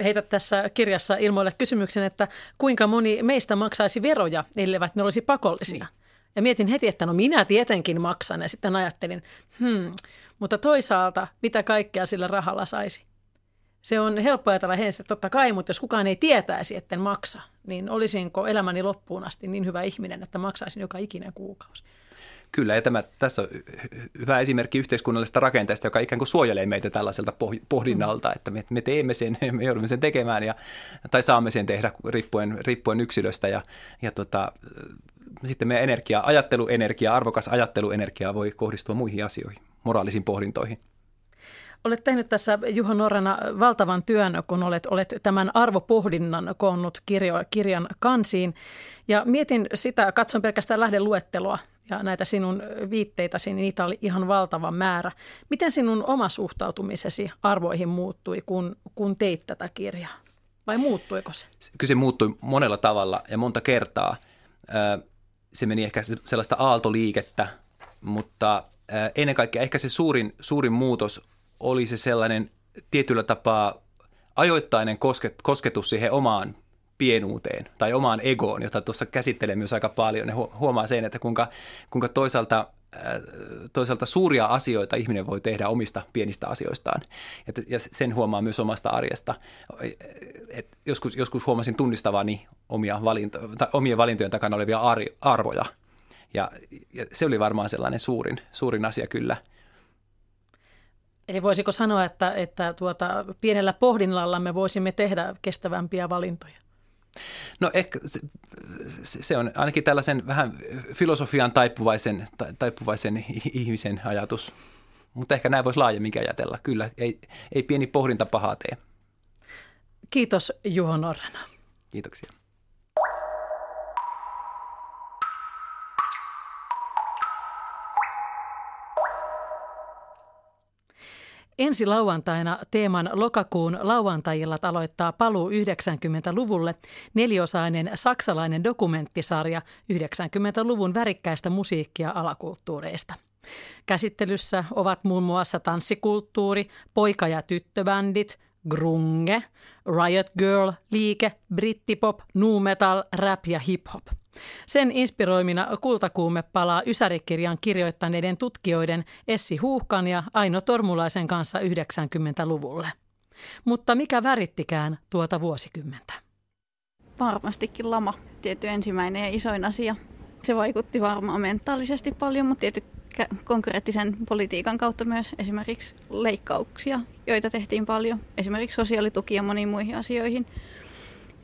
Heitä tässä kirjassa ilmoille kysymyksen, että kuinka moni meistä maksaisi veroja, elleivät ne olisi pakollisia. Niin. Ja mietin heti, että no minä tietenkin maksan. Ja sitten ajattelin, hmm, mutta toisaalta mitä kaikkea sillä rahalla saisi? Se on helppo ajatella heistä, totta kai, mutta jos kukaan ei tietäisi, etten maksa, niin olisinko elämäni loppuun asti niin hyvä ihminen, että maksaisin joka ikinen kuukausi. Kyllä, ja tämä, tässä on hyvä esimerkki yhteiskunnallisesta rakenteesta, joka ikään kuin suojelee meitä tällaiselta pohdinnalta, mm. että me, me teemme sen, me joudumme sen tekemään ja, tai saamme sen tehdä riippuen, riippuen yksilöstä ja, ja tota, sitten meidän energia, ajatteluenergia, arvokas ajatteluenergia voi kohdistua muihin asioihin, moraalisiin pohdintoihin. Olet tehnyt tässä, Juho Norrena, valtavan työn, kun olet, olet tämän arvopohdinnan koonnut kirjo, kirjan kansiin. Ja mietin sitä, katson pelkästään lähdeluetteloa ja näitä sinun viitteitäsi, niin niitä oli ihan valtava määrä. Miten sinun oma suhtautumisesi arvoihin muuttui, kun, kun teit tätä kirjaa? Vai muuttuiko se? Kyllä se muuttui monella tavalla ja monta kertaa. Se meni ehkä sellaista aaltoliikettä, mutta ennen kaikkea ehkä se suurin, suurin muutos oli se sellainen tietyllä tapaa ajoittainen kosket, kosketus siihen omaan pienuuteen tai omaan egoon, jota tuossa käsittelee myös aika paljon. Ja huomaa sen, että kuinka, kuinka toisaalta, toisaalta suuria asioita ihminen voi tehdä omista pienistä asioistaan. Ja sen huomaa myös omasta arjesta. Et joskus, joskus huomasin tunnistavani omia valinto, tai omien valintojen takana olevia arvoja. Ja, ja se oli varmaan sellainen suurin, suurin asia kyllä. Eli voisiko sanoa, että, että tuota, pienellä pohdinnalla me voisimme tehdä kestävämpiä valintoja? No ehkä se, se on ainakin tällaisen vähän filosofian taipuvaisen, taipuvaisen ihmisen ajatus. Mutta ehkä näin voisi laajemminkin ajatella. Kyllä, ei, ei pieni pohdinta pahaa tee. Kiitos, Juho Norrena. Kiitoksia. Ensi lauantaina teeman lokakuun lauantai-illat aloittaa paluu yhdeksänkymmentäluvulle neliosainen saksalainen dokumenttisarja yhdeksänkymmentäluvun värikkäistä musiikkia alakulttuureista. Käsittelyssä ovat muun muassa tanssikulttuuri, poika- ja tyttöbändit, grunge, riot girl, liike, brittipop, nu metal, rap ja hip-hop. Sen inspiroimina Kultakuume palaa Ysärikirjan kirjoittaneiden tutkijoiden Essi Huuhkan ja Aino Tormulaisen kanssa yhdeksänkymmentäluvulle. Mutta mikä värittikään tuota vuosikymmentä? Varmastikin lama, tietty ensimmäinen ja isoin asia. Se vaikutti varmaan mentaalisesti paljon, mutta tietty konkreettisen politiikan kautta myös esimerkiksi leikkauksia, joita tehtiin paljon. Esimerkiksi sosiaalituki ja moniin muihin asioihin.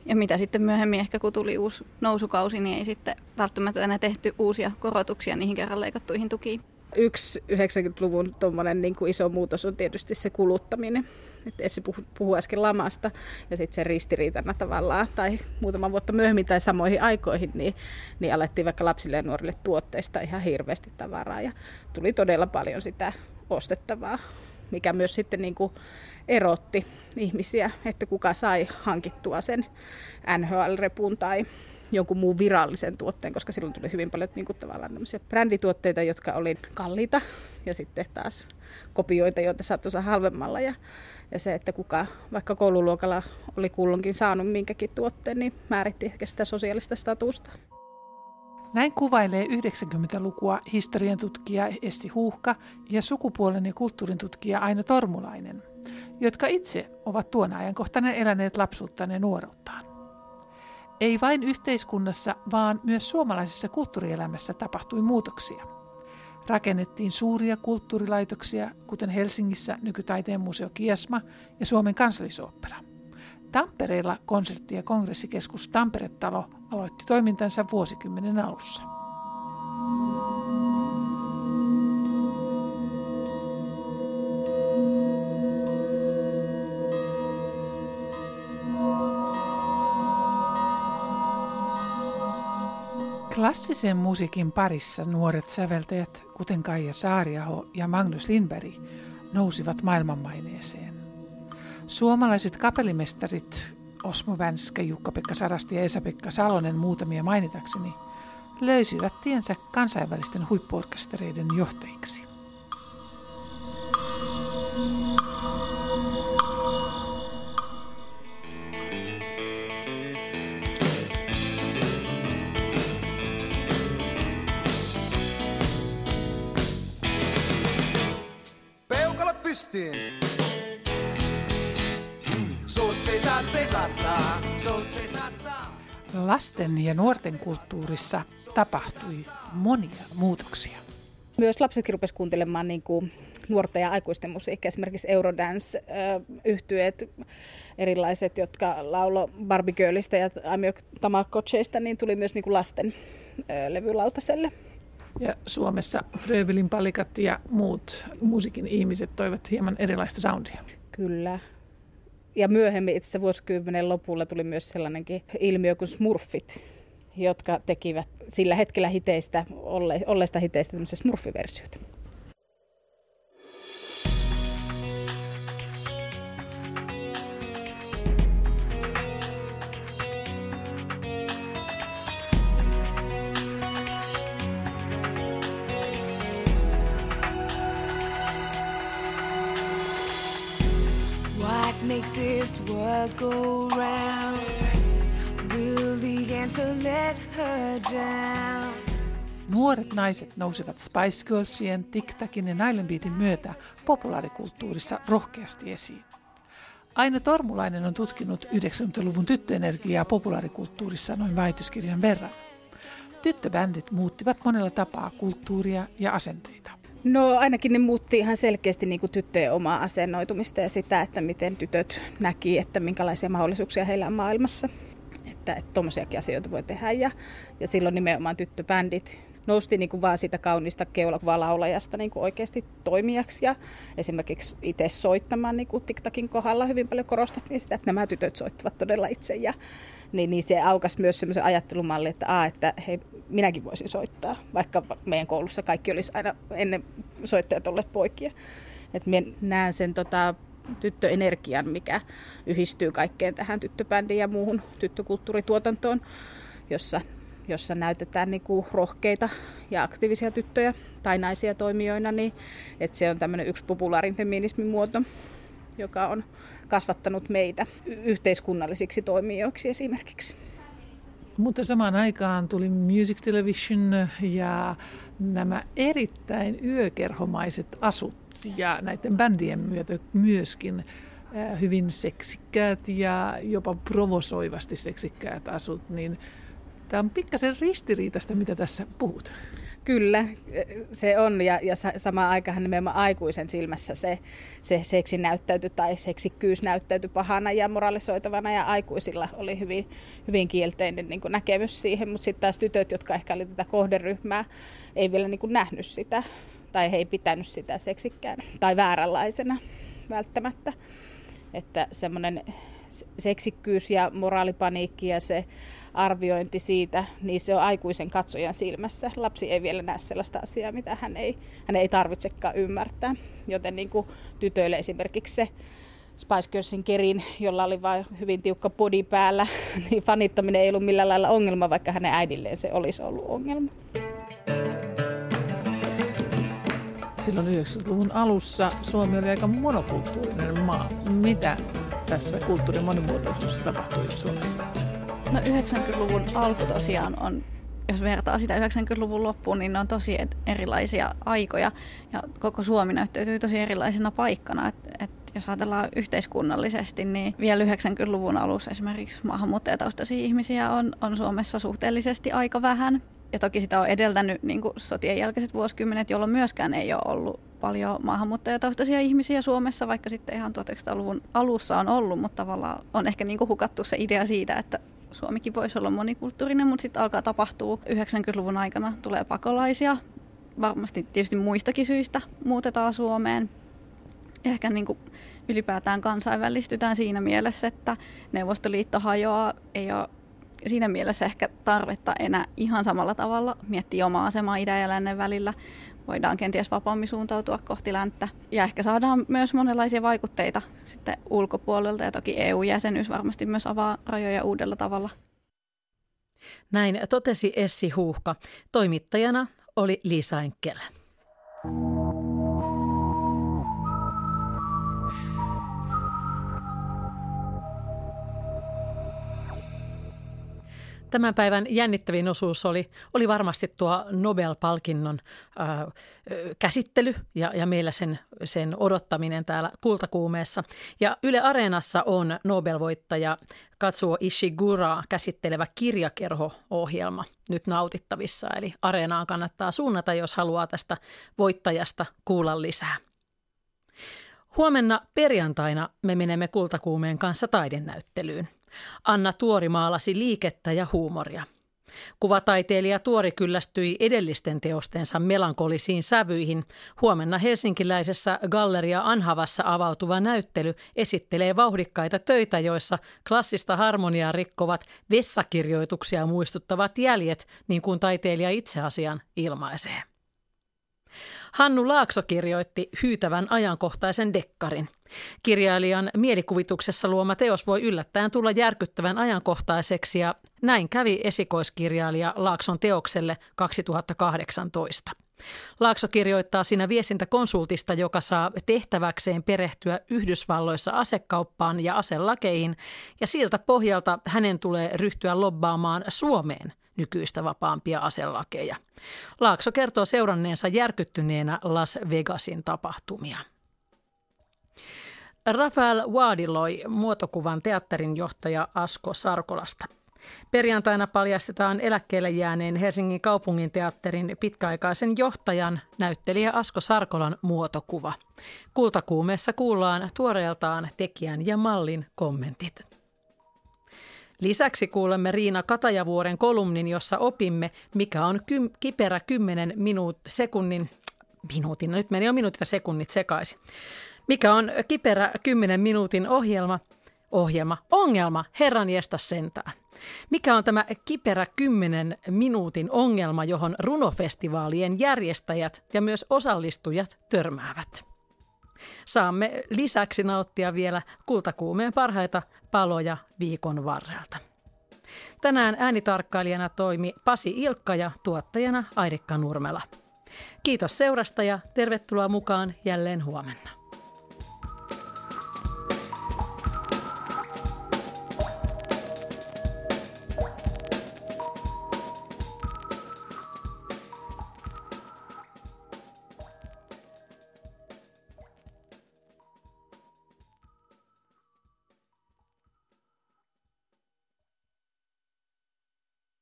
Ja mitä sitten myöhemmin ehkä, kun tuli uusi nousukausi, niin ei sitten välttämättä enää tehty uusia korotuksia niihin kerran leikattuihin tukiin. Yksi yhdeksänkymmentäluvun tommonen niin kuin iso muutos on tietysti se kuluttaminen. Että Essi puhui äsken lamasta ja sitten sen ristiriitana tavallaan tai muutama vuotta myöhemmin tai samoihin aikoihin, niin, niin alettiin vaikka lapsille ja nuorille tuotteista ihan hirveästi tavaraa ja tuli todella paljon sitä ostettavaa, mikä myös sitten niin kuin erotti ihmisiä, että kuka sai hankittua sen N H L-repun tai jonkun muun virallisen tuotteen, koska silloin tuli hyvin paljon niin kuin tavallaan tämmöisiä brändituotteita, jotka oli kalliita ja sitten taas kopioita, joita saattoi saa halvemmalla. Ja, ja se, että kuka vaikka koululuokalla oli kulloinkin saanut minkäkin tuotteen, niin määritti ehkä sitä sosiaalista statusta. Näin kuvailee yhdeksänkymmentälukua historian tutkija Essi Huuhka ja sukupuolen ja kulttuurin tutkija Aino Tormulainen, jotka itse ovat tuona ajankohtana eläneet lapsuuttaan ja nuoruuttaan. Ei vain yhteiskunnassa, vaan myös suomalaisessa kulttuurielämässä tapahtui muutoksia. Rakennettiin suuria kulttuurilaitoksia, kuten Helsingissä nykytaiteen museo Kiasma ja Suomen kansallisooppera. Tampereella konsertti- ja kongressikeskus Tampere-talo aloitti toimintansa vuosikymmenen alussa. Klassisen musiikin parissa nuoret säveltäjät, kuten Kaija Saariaho ja Magnus Lindberg, nousivat maailmanmaineeseen. Suomalaiset kapellimestarit Osmo Vänskä, Jukka-Pekka Sarasti ja Esa-Pekka Salonen muutamia mainitakseni löysivät tiensä kansainvälisten huippuorkestereiden johtajiksi. Peukalat pystyyn! Lasten ja nuorten kulttuurissa tapahtui monia muutoksia. Myös lapsetkin rupesivat kuuntelemaan niin kuin nuorta ja aikuisten musiikkia, esimerkiksi Eurodance-yhtyeet, erilaiset, jotka laulo Barbie Girlista ja Aimee Tamagotcheista, niin tuli myös niin kuin lasten levylautaselle. Ja Suomessa Fröbelin palikat ja muut musiikin ihmiset toivat hieman erilaista soundia. Kyllä. Ja myöhemmin itse asiassa vuosikymmenen lopulla tuli myös sellainenkin ilmiö kuin smurfit, jotka tekivät sillä hetkellä hiteistä, olle, olleista hiteistä tämmöisiä smurfiversioita. Makes this world go round. Will the answer let her down? Nuoret naiset nousivat Spice Girlsien, Tic-Tacin ja Nylon Beatin myötä populaarikulttuurissa rohkeasti esiin. Aino Tormulainen on tutkinut yhdeksänkymmentäluvun tyttöenergiaa populaarikulttuurissa noin väitöskirjan verran. Tyttöbändit muuttivat monella tapaa kulttuuria ja asenteita. No ainakin ne muutti ihan selkeästi niin kuin tyttöjen omaa asennoitumista ja sitä, että miten tytöt näki, että minkälaisia mahdollisuuksia heillä on maailmassa. Että, että tommosiakin asioita voi tehdä ja, ja silloin nimenomaan tyttöbändit nosti niin kuin vaan siitä kaunista keulakuvalaulajasta niin kuin oikeasti toimijaksi. Ja esimerkiksi itse soittamaan niin kuin TikTokin kohdalla hyvin paljon korostettiin sitä, että nämä tytöt soittavat todella itse. Ja, niin, niin se aukasi myös semmoisen ajattelumalli, että, aa, että hei, minäkin voisin soittaa, vaikka meidän koulussa kaikki olisi aina ennen soittajat olleet poikia. Et minä näen sen tota, tyttöenergian, mikä yhdistyy kaikkeen tähän tyttöbändiin ja muuhun tyttökulttuurituotantoon, jossa... jossa näytetään niin kuin rohkeita ja aktiivisia tyttöjä tai naisia toimijoina, niin että se on tämmöinen yksi populaarin feminismin muoto, joka on kasvattanut meitä yhteiskunnallisiksi toimijoiksi esimerkiksi. Mutta samaan aikaan tuli Music Television ja nämä erittäin yökerhomaiset asut ja näiden bändien myötä myöskin hyvin seksikkäät ja jopa provosoivasti seksikkäät asut, niin tämä on pikkasen ristiriitaista, mitä tässä puhut. Kyllä, se on. Ja, ja samaan aikaan nimenomaan aikuisen silmässä se, se seksi näyttäytyi tai seksikkyys näyttäytyi pahana ja moralisoitavana. Ja aikuisilla oli hyvin, hyvin kielteinen niin kuin näkemys siihen. Mutta sitten taas tytöt, jotka ehkä oli tätä kohderyhmää, ei vielä niin kuin nähnyt sitä. Tai he ei pitänyt sitä seksikään tai vääränlaisena välttämättä. Että semmoinen seksikkyys ja moraalipaniikki ja se arviointi siitä, niin se on aikuisen katsojan silmässä. Lapsi ei vielä näe sellaista asiaa, mitä hän ei, hän ei tarvitsekaan ymmärtää. Joten niin kuin tytöille esimerkiksi se Spice Girlsin Kerin, jolla oli vain hyvin tiukka body päällä, niin fanittaminen ei ollut millään lailla ongelma, vaikka hänen äidilleen se olisi ollut ongelma. Silloin yhdeksänkymmentäluvun alussa Suomi oli aika monokulttuurinen maa. Mitä tässä kulttuurin monimuotoisuudessa tapahtui Suomessa? No yhdeksänkymmentäluvun alku tosiaan on, jos vertaa sitä yhdeksänkymmentäluvun loppuun, niin ne on tosi erilaisia aikoja. Ja koko Suomi näyttäytyy tosi erilaisena paikkana. Et, et jos ajatellaan yhteiskunnallisesti, niin vielä yhdeksänkymmentäluvun alussa esimerkiksi maahanmuuttajataustaisia ihmisiä on, on Suomessa suhteellisesti aika vähän. Ja toki sitä on edeltänyt niin kuin sotien jälkeiset vuosikymmenet, jolloin myöskään ei ole ollut paljon maahanmuuttajataustaisia ihmisiä Suomessa, vaikka sitten ihan tuhatyhdeksänsataaluvun alussa on ollut, mutta tavallaan on ehkä niin kuin hukattu se idea siitä, että Suomikin voisi olla monikulttuurinen, mutta sitten alkaa tapahtua. yhdeksänkymmentäluvun aikana tulee pakolaisia, varmasti tietysti muistakin syistä muutetaan Suomeen. Ehkä niin kuin ylipäätään kansainvälistytään siinä mielessä, että Neuvostoliitto hajoaa, ei ole siinä mielessä ehkä tarvetta enää ihan samalla tavalla miettiä omaa asemaa idän ja lännen välillä. Voidaan kenties vapaammin suuntautua kohti länttä. Ja ehkä saadaan myös monenlaisia vaikutteita sitten ulkopuolelta, ja toki E U-jäsenyys varmasti myös avaa rajoja uudella tavalla. Näin totesi Essi Huuhka. Toimittajana oli Liisa Enkkelä. Tämän päivän jännittävin osuus oli, oli varmasti tuo Nobel-palkinnon ää, käsittely ja, ja meillä sen, sen odottaminen täällä Kultakuumeessa. Ja Yle Areenassa on Nobel-voittaja Kazuo Ishiguraa käsittelevä kirjakerho-ohjelma nyt nautittavissa. Eli Areenaan kannattaa suunnata, jos haluaa tästä voittajasta kuulla lisää. Huomenna perjantaina me menemme Kultakuumeen kanssa taidenäyttelyyn. Anna Tuori maalasi liikettä ja huumoria. Kuvataiteilija Tuori kyllästyi edellisten teostensa melankolisiin sävyihin. Huomenna helsinkiläisessä Galleria Anhavassa avautuva näyttely esittelee vauhdikkaita töitä, joissa klassista harmoniaa rikkovat vessakirjoituksia muistuttavat jäljet, niin kuin taiteilija itse asian ilmaisee. Hannu Laakso kirjoitti hyytävän ajankohtaisen dekkarin. Kirjailijan mielikuvituksessa luoma teos voi yllättäen tulla järkyttävän ajankohtaiseksi, ja näin kävi esikoiskirjailija Laakson teokselle kaksituhattakahdeksantoista. Laakso kirjoittaa siinä viestintäkonsultista, joka saa tehtäväkseen perehtyä Yhdysvalloissa asekauppaan ja aselakeihin, ja siltä pohjalta hänen tulee ryhtyä lobbaamaan Suomeen nykyistä vapaampia aselakeja. Laakso kertoo seuranneensa järkyttyneenä Las Vegasin tapahtumia. Rafael Waadiloi, muotokuvan teatterin johtaja Asko Sarkolasta. Perjantaina paljastetaan eläkkeelle jääneen Helsingin kaupungin teatterin pitkäaikaisen johtajan, näyttelijä Asko Sarkolan muotokuva. Kultakuumeessa kuullaan tuoreeltaan tekijän ja mallin kommentit. Lisäksi kuulemme Riina Katajavuoren kolumnin, jossa opimme, mikä on ky- kiperä kymmenen minuut, sekunnin, minuutin, no nyt meni jo minuutit ja sekunnit sekaisin. Mikä on kiperä kymmenen minuutin ohjelma, ohjelma, ongelma, herranjesta sentään. Mikä on tämä kiperä kymmenen minuutin ongelma, johon runofestivaalien järjestäjät ja myös osallistujat törmäävät? Saamme lisäksi nauttia vielä Kultakuumeen parhaita paloja viikon varrelta. Tänään äänitarkkailijana toimi Pasi Ilkka ja tuottajana Airikka Nurmela. Kiitos seurasta ja tervetuloa mukaan jälleen huomenna.